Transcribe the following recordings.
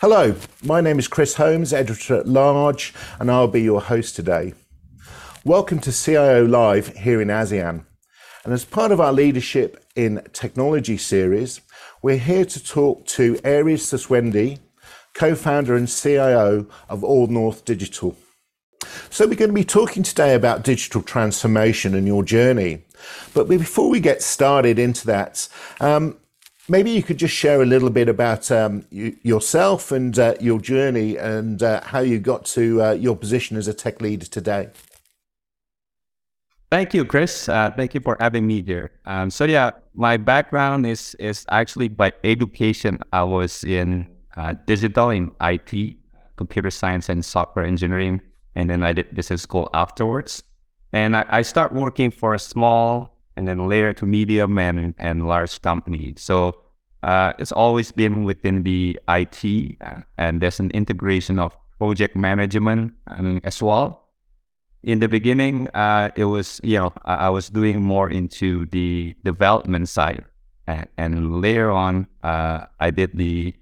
Hello, my name is Chris Holmes, Editor-at-Large, and I'll be your host today. Welcome to CIO Live here in ASEAN. And as part of our Leadership in Technology series, we're here to talk to Aries Suswendi, co-founder and CIO of All North Digital. So we're going to be talking today about digital transformation and your journey. But before we get started into that, maybe you could just share a little bit about yourself and your journey and how you got to your position as a tech leader today. Thank you, Chris. Thank you for having me here. My background is actually by education. I was in digital, in IT, computer science and software engineering. And then I did business school afterwards. And I started working for a small and then later to medium and large company. So it's always been within the IT, and there's an integration of project management as well. In the beginning, it was, I was doing more into the development side. And later on, I did the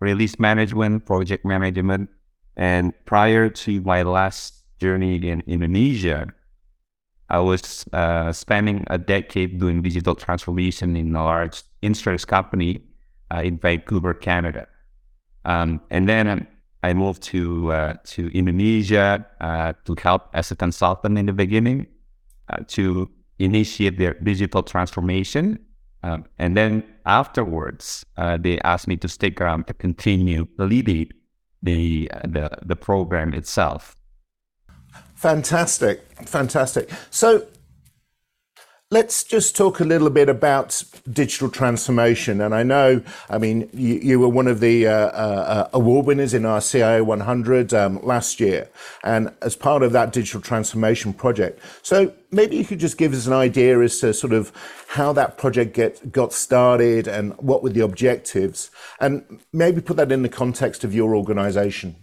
release management, project management. And prior to my last journey in Indonesia, I was spending a decade doing digital transformation in a large insurance company in Vancouver, Canada. And then I moved to Indonesia to help as a consultant in the beginning to initiate their digital transformation. And then afterwards, they asked me to stick around to continue leading the program itself. Fantastic, fantastic. So let's just talk a little bit about digital transformation. And I know, you were one of the award winners in our CIO 100 last year, and as part of that digital transformation project. So maybe you could just give us an idea as to sort of how that project got started and what were the objectives, and maybe put that in the context of your organization.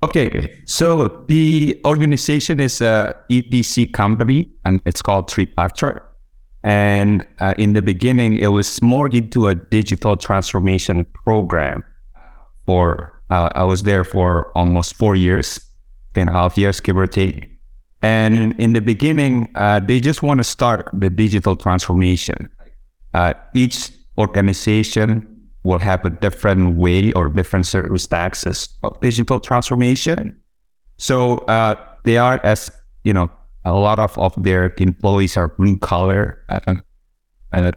Okay, so the organization is an EPC company, and it's called Tripartite. And in the beginning, it was more into a digital transformation program. I was there for almost 4 years, 10.5 years, give or take. And in the beginning, they just want to start the digital transformation. Each organization will have a different way or different circumstances of digital transformation. So they are, as you know, a lot of their employees are blue collar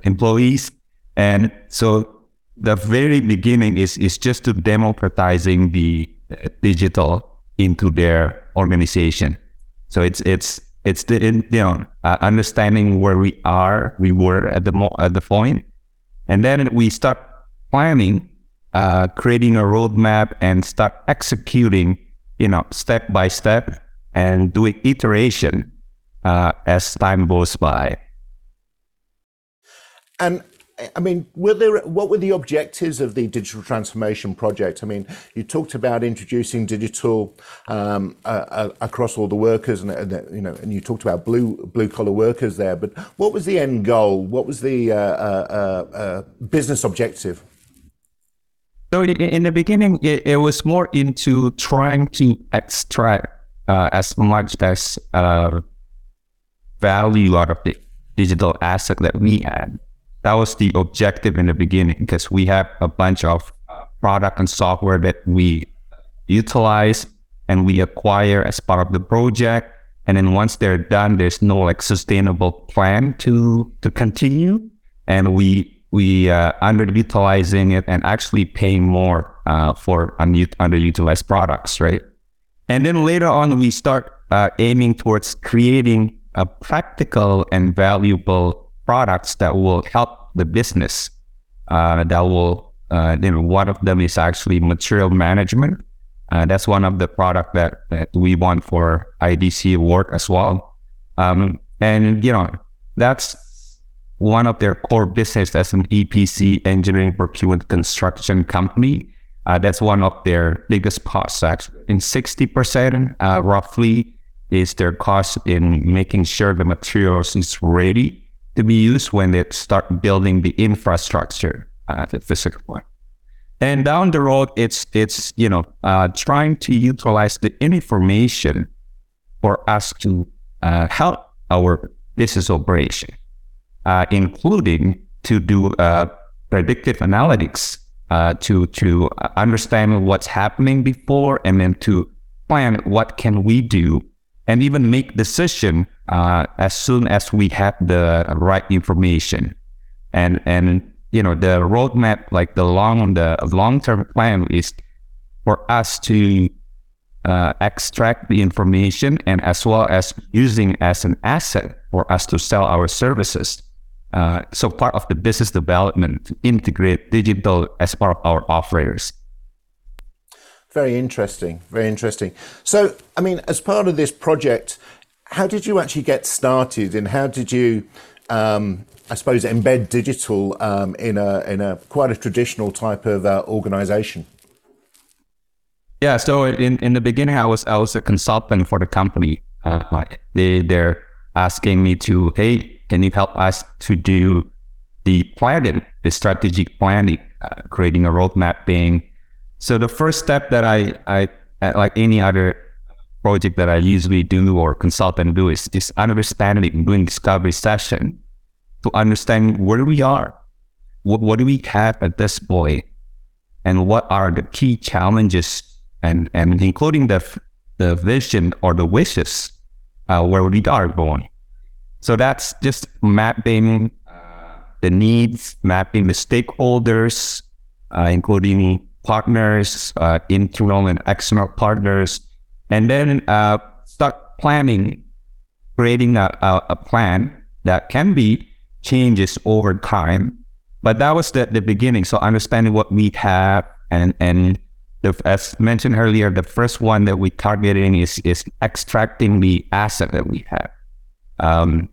employees. And so the very beginning is just to democratizing the digital into their organization. So it's understanding where we were at the point. And then we start planning, creating a roadmap and start executing, step by step and doing iteration as time goes by. And what were the objectives of the digital transformation project? You talked about introducing digital across all the workers, and you talked about blue collar workers there. But what was the end goal? What was the business objective? So in the beginning, it was more into trying to extract as much as value out of the digital asset that we had. That was the objective in the beginning, because we have a bunch of product and software that we utilize and we acquire as part of the project. And then once they're done, there's no sustainable plan to continue. And we underutilizing it and actually paying more for underutilized products, right? And then later on, we start aiming towards creating a practical and valuable products that will help the business. One of them is actually material management. That's one of the product that we won for IDC award as well. That's one of their core business as an EPC, engineering, procurement, construction company. That's one of their biggest costs. In 60%, roughly, is their cost in making sure the materials is ready to be used when they start building the infrastructure, the physical one. And down the road, it's trying to utilize the information for us to help our business operation, including to do predictive analytics to understand what's happening before, and then to plan what can we do, and even make decision as soon as we have the right information. And the roadmap, like the long-term plan, is for us to extract the information, and as well as using as an asset for us to sell our services. So part of the business development, to integrate digital as part of our offerings. Very interesting, very interesting. So, I mean, as part of this project, how did you actually get started, and how did you, I suppose, embed digital in a quite a traditional type of organization? Yeah, so in the beginning, I was a consultant for the company. They're asking me to, hey, can you help us to do the planning, the strategic planning, creating a road mapping? So the first step that I like any other project that I usually do or consultant do is just understanding, doing discovery session to understand where we are, what do we have at this point, and what are the key challenges, and including the vision or the wishes where we are going. So that's just mapping the needs, mapping the stakeholders, including partners, internal and external partners, and then start planning, creating a plan that can be changes over time. But that was the beginning. So understanding what we have, and as mentioned earlier, the first one that we're targeting is extracting the asset that we have. And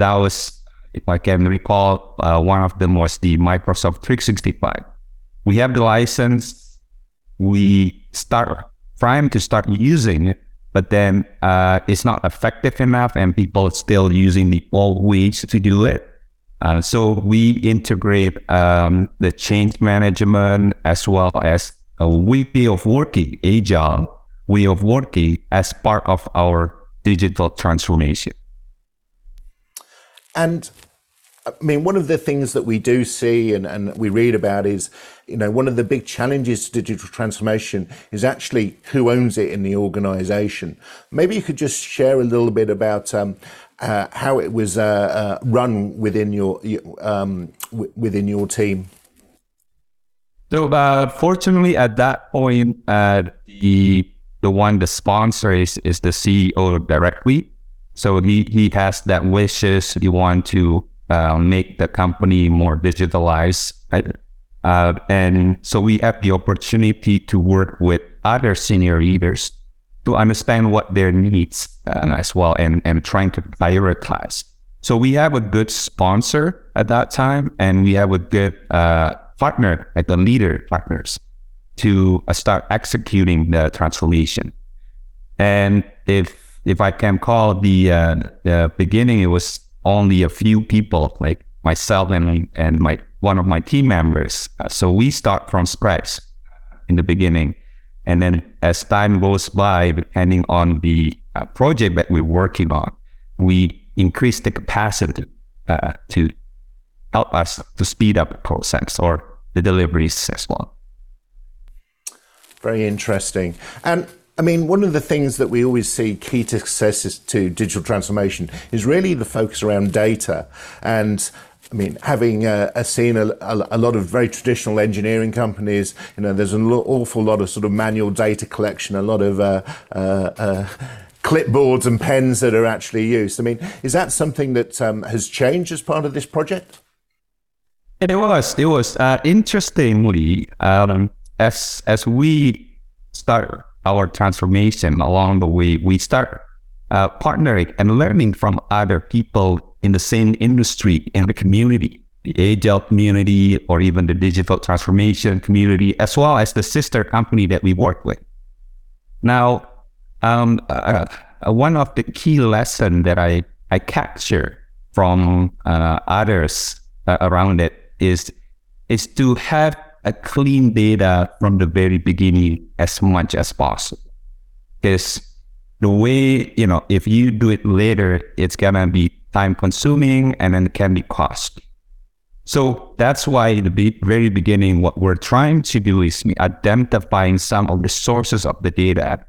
that was, if I can recall, one of them was the Microsoft 365. We have the license, we start trying to start using it, but then it's not effective enough, and people are still using the old ways to do it. So we integrate the change management, as well as a way of working, agile way of working, as part of our digital transformation. And I mean, one of the things that we do see and we read about is, one of the big challenges to digital transformation is actually who owns it in the organization. Maybe you could just share a little bit about how it was run within your team. So fortunately, at that point, the sponsor is the CEO directly. So he has that wishes, he want to make the company more digitalized, right? And so we have the opportunity to work with other senior leaders to understand what their needs as well, and trying to prioritize. So we have a good sponsor at that time, and we have a good partner, like the leader partners, to start executing the transformation. And if I can call the beginning, it was only a few people, like myself and my one of my team members. So we start from scratch in the beginning, and then as time goes by, depending on the project that we're working on, we increase the capacity to help us to speed up the process or the deliveries as well. Very interesting. And I mean, one of the things that we always see key to successes to digital transformation is really the focus around data. And I mean, having seen a lot of very traditional engineering companies, there's an awful lot of sort of manual data collection, a lot of clipboards and pens that are actually used. I mean, is that something that has changed as part of this project? It was interestingly, as we start our transformation along the way, we start partnering and learning from other people in the same industry and the community, the agile community, or even the digital transformation community, as well as the sister company that we work with. Now, one of the key lessons that I capture from others around it is to have a clean data from the very beginning as much as possible. Because the way, you know, if you do it later, it's going to be time consuming and then it can be costly. So that's why in the very beginning, what we're trying to do is identifying some of the sources of the data.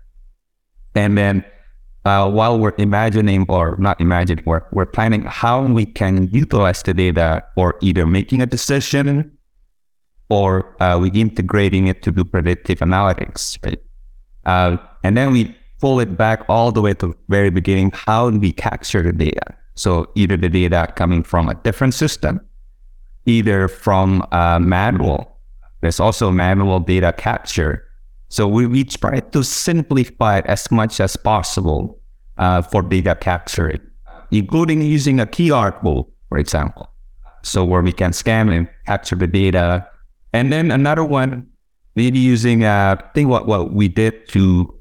And then while we're imagining, or not imagining, we're planning how we can utilize the data, or either making a decision or we're integrating it to do predictive analytics, right? And then we pull it back all the way to the very beginning, how do we capture the data? So either the data coming from a different system, either from manual. There's also manual data capture. So we try to simplify it as much as possible for data capturing, including using a QR code, for example. So where we can scan and capture the data. And then another one, maybe using, I think what we did to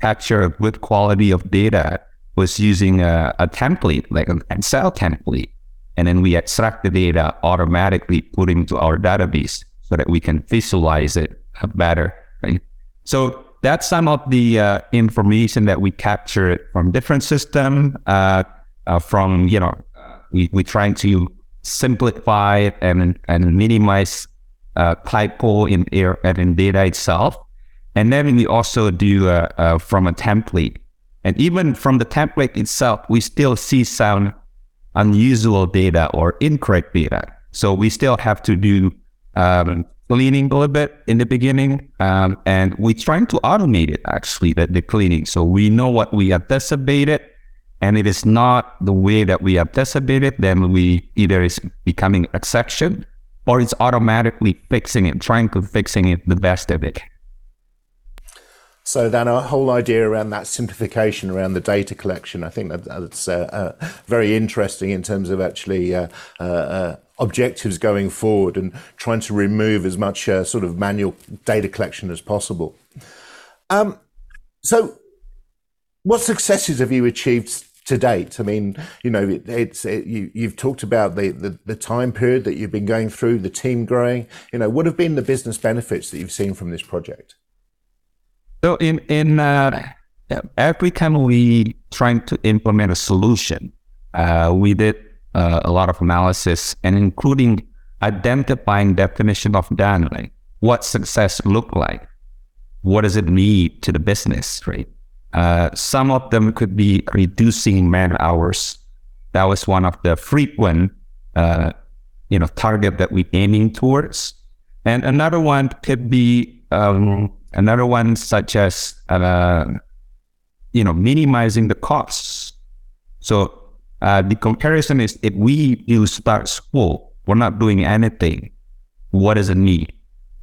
capture a good quality of data was using a template, like an Excel template. And then we extract the data automatically, put it into our database so that we can visualize it better, right? So that's some of the information that we captured from different systems, from, you know, we're trying to simplify and minimize typo in error and in data itself. And then we also do from a template. And even from the template itself, we still see some unusual data or incorrect data. So we still have to do cleaning a little bit in the beginning. And we're trying to automate it, actually, the cleaning. So we know what we anticipated, and it is not the way that we anticipated, then we either is becoming an exception or it's automatically fixing it, trying to fixing it the best of it. So then our whole idea around that simplification around the data collection, I think that's very interesting in terms of actually objectives going forward and trying to remove as much sort of manual data collection as possible. So what successes have you achieved to date? I mean, you know, you've talked about the time period that you've been going through, the team growing. You know, what have been the business benefits that you've seen from this project? So in every time we trying to implement a solution, we did a lot of analysis, and including identifying definition of done, like what success look like, what does it mean to the business, right? Some of them could be reducing man hours. That was one of the frequent target that we aiming towards. And another one could be another one such as, minimizing the costs. So the comparison is, if we start school, we're not doing anything, what does it need?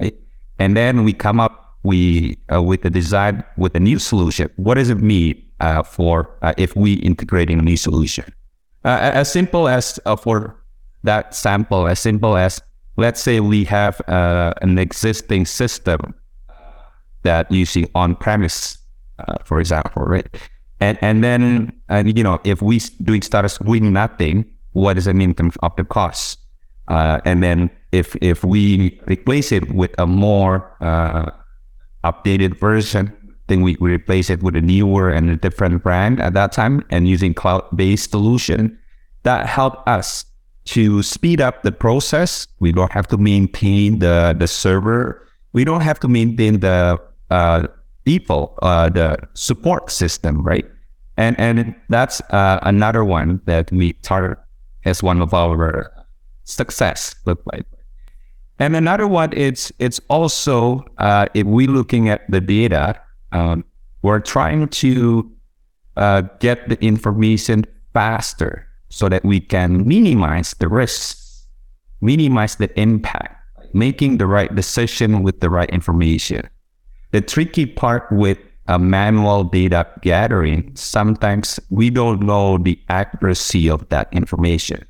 Right? And then we come up with the design, with a new solution. What does it mean for if we integrating a new solution? As simple as for that sample, as simple as, let's say we have an existing system that using on-premise, for example, right? And then, if we doing status doing nothing, what does it mean in terms of the cost? And then if we replace it with a more updated version, then we replace it with a newer and a different brand at that time, and using cloud-based solution, that helped us to speed up the process. We don't have to maintain the server. We don't have to maintain the people, the support system, right? And that's another one that we target as one of our success look like. And another one, it's also, if we're looking at the data, we're trying to get the information faster so that we can minimize the risks, minimize the impact, making the right decision with the right information. The tricky part with a manual data gathering, sometimes we don't know the accuracy of that information.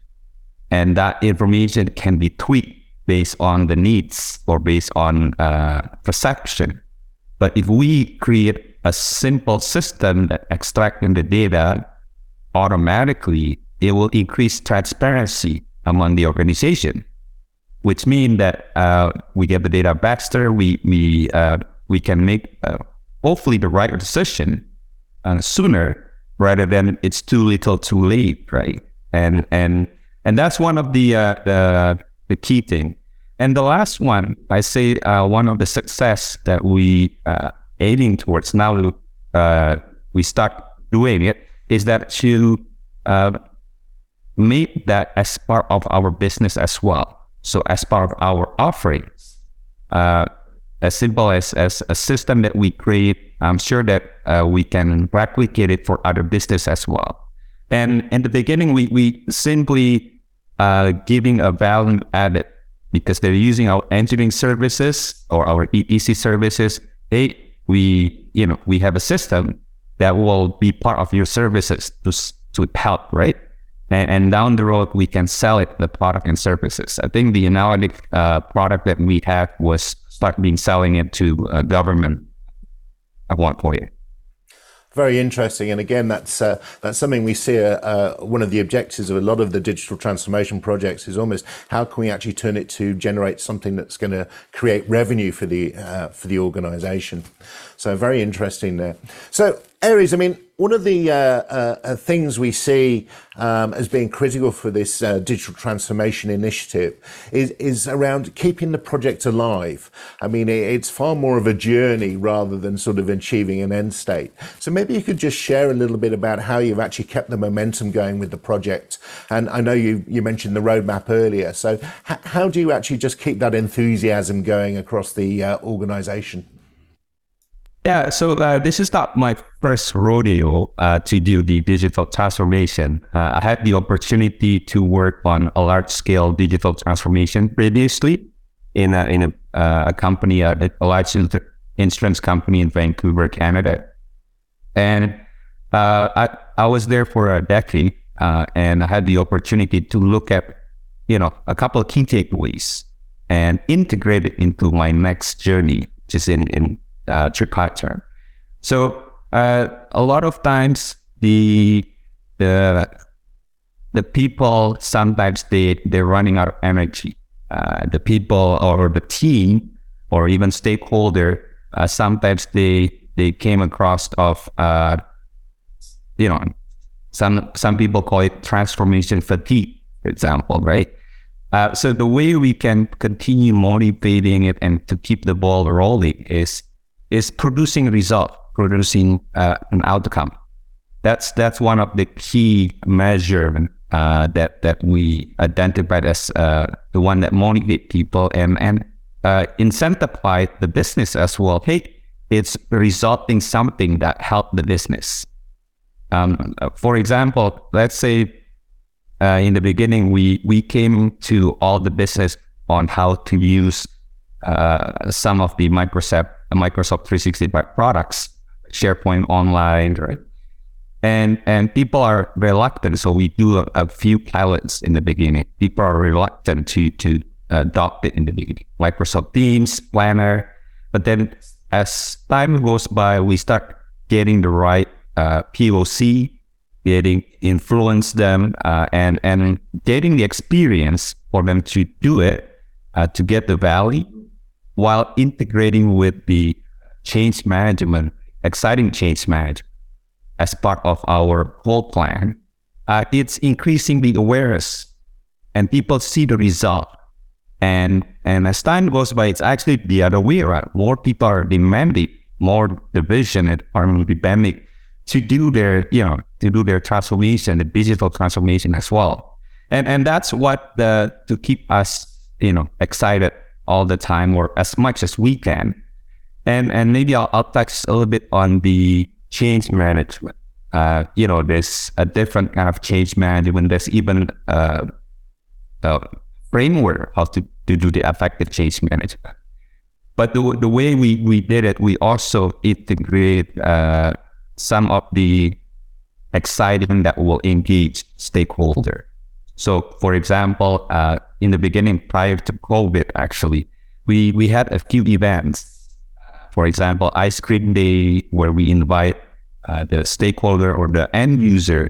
And that information can be tweaked based on the needs or based on perception. But if we create a simple system that extracting the data automatically, it will increase transparency among the organization. which means that we get the data faster. We can make hopefully the right decision sooner, rather than it's too little, too late, right? And that's one of the key thing. And the last one, I say one of the success that we aiming towards now, we start doing it, is that to make that as part of our business as well. So as part of our offerings, as simple as a system that we create, I'm sure that we can replicate it for other business as well. And in the beginning, we simply giving a value added, because they're using our engineering services or our EPC services. Hey, we have a system that will be part of your services to help, right? And down the road, we can sell it, the product and services. I think the analytic product that we have was start being selling it to government at one point. Very interesting. And again, that's something we see, one of the objectives of a lot of the digital transformation projects is almost how can we actually turn it to generate something that's going to create revenue for the organization. So very interesting there. So Aries, I mean, one of the things we see as being critical for this digital transformation initiative is around keeping the project alive. I mean, it's far more of a journey rather than sort of achieving an end state. So maybe you could just share a little bit about how you've actually kept the momentum going with the project. And I know you mentioned the roadmap earlier. So how do you actually just keep that enthusiasm going across the organization? Yeah, so this is not my first rodeo to do the digital transformation. I had the opportunity to work on a large-scale digital transformation previously in a company, a large insurance company in Vancouver, Canada. And I was there for a decade, and I had the opportunity to look at, a couple of key takeaways and integrate it into my next journey, which is in Tripartite. So a lot of times the people sometimes they're running out of energy. The people or the team or even stakeholder sometimes they came across of some people call it transformation fatigue, for example, right? So the way we can continue motivating it and to keep the ball rolling is producing result, producing an outcome. That's one of the key measurement that we identified as the one that motivate people and incentivize the business as well. Hey, it's resulting something that help the business. For example, let's say in the beginning we came to all the business on how to use some of the Microsoft 365 products, SharePoint Online, right? And people are reluctant, so we do a few pilots in the beginning. People are reluctant to adopt it in the beginning. Microsoft Teams, Planner, but then as time goes by, we start getting the right POC, getting influence them, and getting the experience for them to do it, to get the value, while integrating with the change management, exciting change management as part of our whole plan. It's increasing the awareness and people see the result. And as time goes by, it's actually the other way around. More people are demanding, more division are demanding to do their, transformation, the digital transformation as well. And that's what to keep us, excited all the time, or as much as we can. And maybe I'll touch a little bit on the change management. There's a different kind of change management. There's even a framework how to do the effective change management. But the way we did it, we also integrate some of the excitement that will engage stakeholder. So, for example, in the beginning, prior to COVID, actually, we had a few events. For example, Ice Cream Day, where we invite the stakeholder or the end user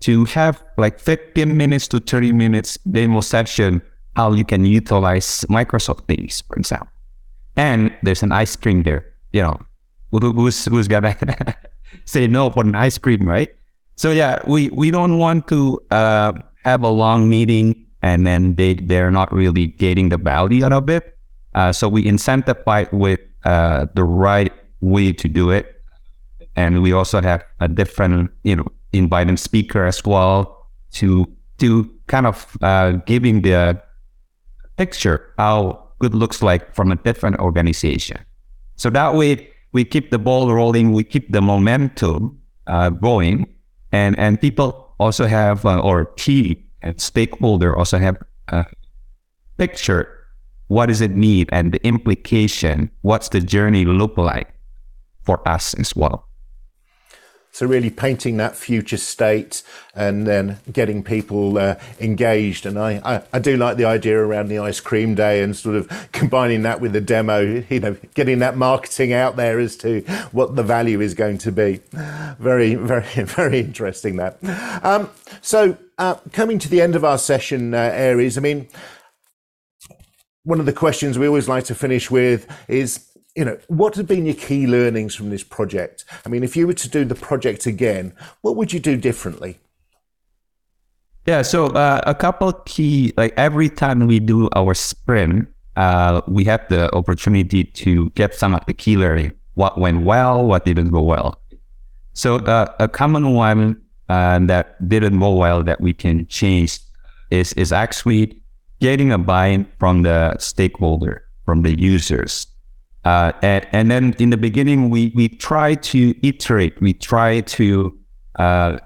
to have like 15 minutes to 30 minutes demo session how you can utilize Microsoft Teams, for example. And there's an ice cream there, you know, who's gonna say no for an ice cream, right? So yeah, we don't want to have a long meeting and then they're not really getting the value out of it. So we incentivize with the right way to do it. And we also have a different, you know, inviting speaker as well to kind of giving the picture how good looks like from a different organization. So that way we keep the ball rolling, we keep the momentum going, and people also have or key and stakeholder also have a picture. What does it need and the implication? What's the journey look like for us as well? So really painting that future state and then getting people engaged. And I do like the idea around the ice cream day and sort of combining that with the demo, you know, getting that marketing out there as to what the value is going to be. Very, very, very interesting that. So coming to the end of our session, Aries, I mean, one of the questions we always like to finish with is, you know, what have been your key learnings from this project? I mean, if you were to do the project again, what would you do differently? Yeah, so a couple of key, like every time we do our sprint, we have the opportunity to get some of the key learning, what went well, what didn't go well. So a common one that didn't go well that we can change is actually getting a buy-in from the stakeholder, from the users. And then in the beginning, we try to iterate, we try to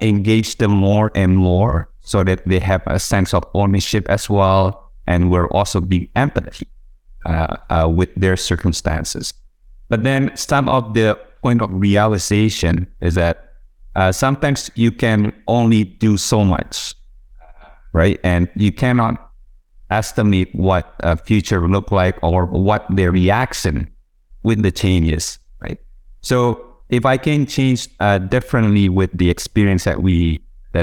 engage them more and more so that they have a sense of ownership as well. And we're also being empathy with their circumstances. But then some of the point of realization is that sometimes you can only do so much, right? And you cannot estimate what a future look like or what their reaction with the changes, right? So if I can change differently with the experience that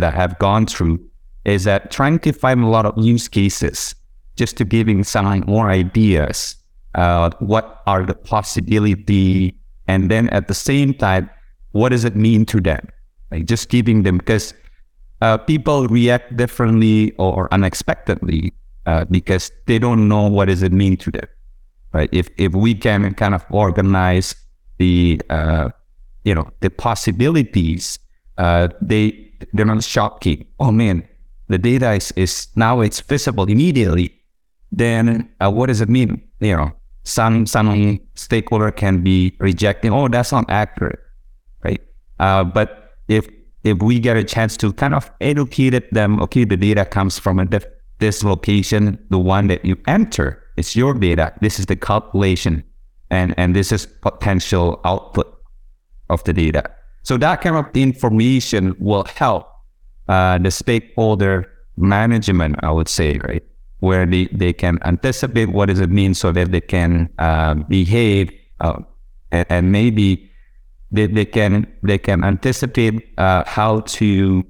I have gone through, is that trying to find a lot of use cases just to giving some more ideas, what are the possibility, and then at the same time, what does it mean to them? Like just giving them, because people react differently or unexpectedly because they don't know what does it mean to them. Right. If we can kind of organize the the possibilities, they're not shocking. Oh man, the data is now it's visible immediately. Then what does it mean? You know, some stakeholder can be rejecting. Oh, that's not accurate, right? But if we get a chance to kind of educate them, okay, the data comes from this location, the one that you enter. It's your data. This is the calculation, and this is potential output of the data. So that kind of information will help the stakeholder management, I would say, right? Where they can anticipate what does it mean so that they can behave and maybe they can anticipate how to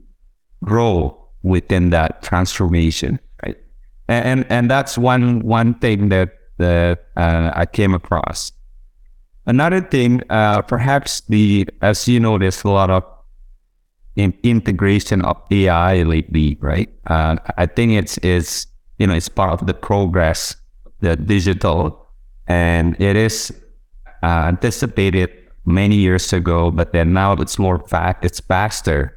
grow within that transformation. And that's one thing that I came across. Another thing, perhaps as you know, there's a lot of integration of AI lately, right? I think it's part of the progress, the digital, and it is anticipated many years ago, but then now it's it's faster.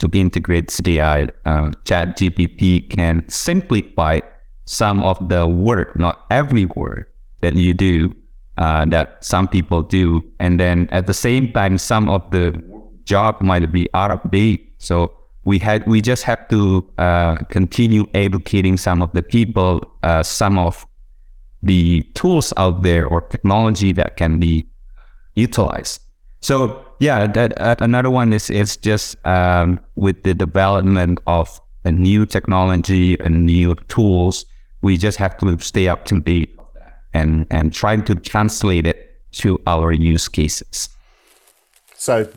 To integrate AI, ChatGPT can simplify some of the work, not every work that you do, that some people do. And then at the same time, some of the job might be out of date. So we just have to continue educating some of the people, some of the tools out there or technology that can be utilized. So yeah, that another one is just with the development of a new technology and new tools, we just have to stay up to date and trying to translate it to our use cases.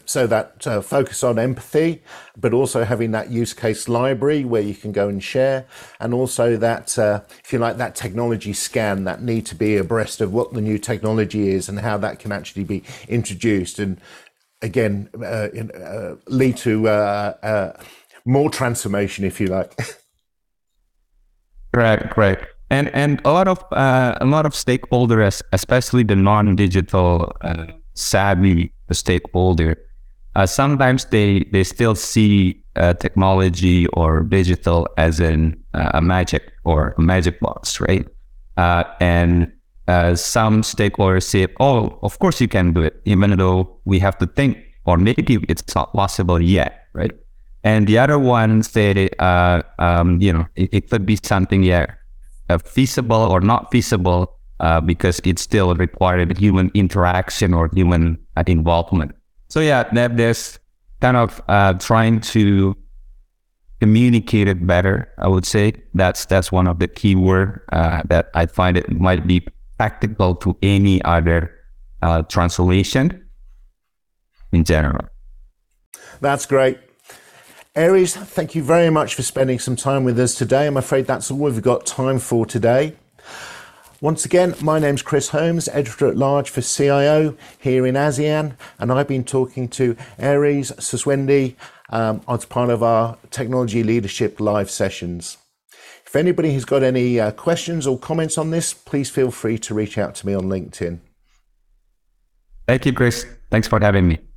So that focus on empathy, but also having that use case library where you can go and share, and also that, if you like, that technology scan, that need to be abreast of what the new technology is and how that can actually be introduced, and again, lead to more transformation, if you like. Right, right. And a lot of stakeholders, especially the non-digital savvy stakeholder, sometimes they still see technology or digital as in a magic box, right? And some stakeholders say, "Oh, of course you can do it, even though we have to think, or maybe it's not possible yet, right?" And the other one said, it could be something, feasible or not feasible, because it still required human interaction or human involvement. So there's kind of trying to communicate it better, I would say. That's one of the key word that I find it might be practical to any other translation in general. That's great. Aries, thank you very much for spending some time with us today. I'm afraid that's all we've got time for today. Once again, my name's Chris Holmes, Editor-at-Large for CIO here in ASEAN, and I've been talking to Aries Suswendi as part of our Technology Leadership Live sessions. If anybody has got any questions or comments on this, please feel free to reach out to me on LinkedIn. Thank you, Chris. Thanks for having me.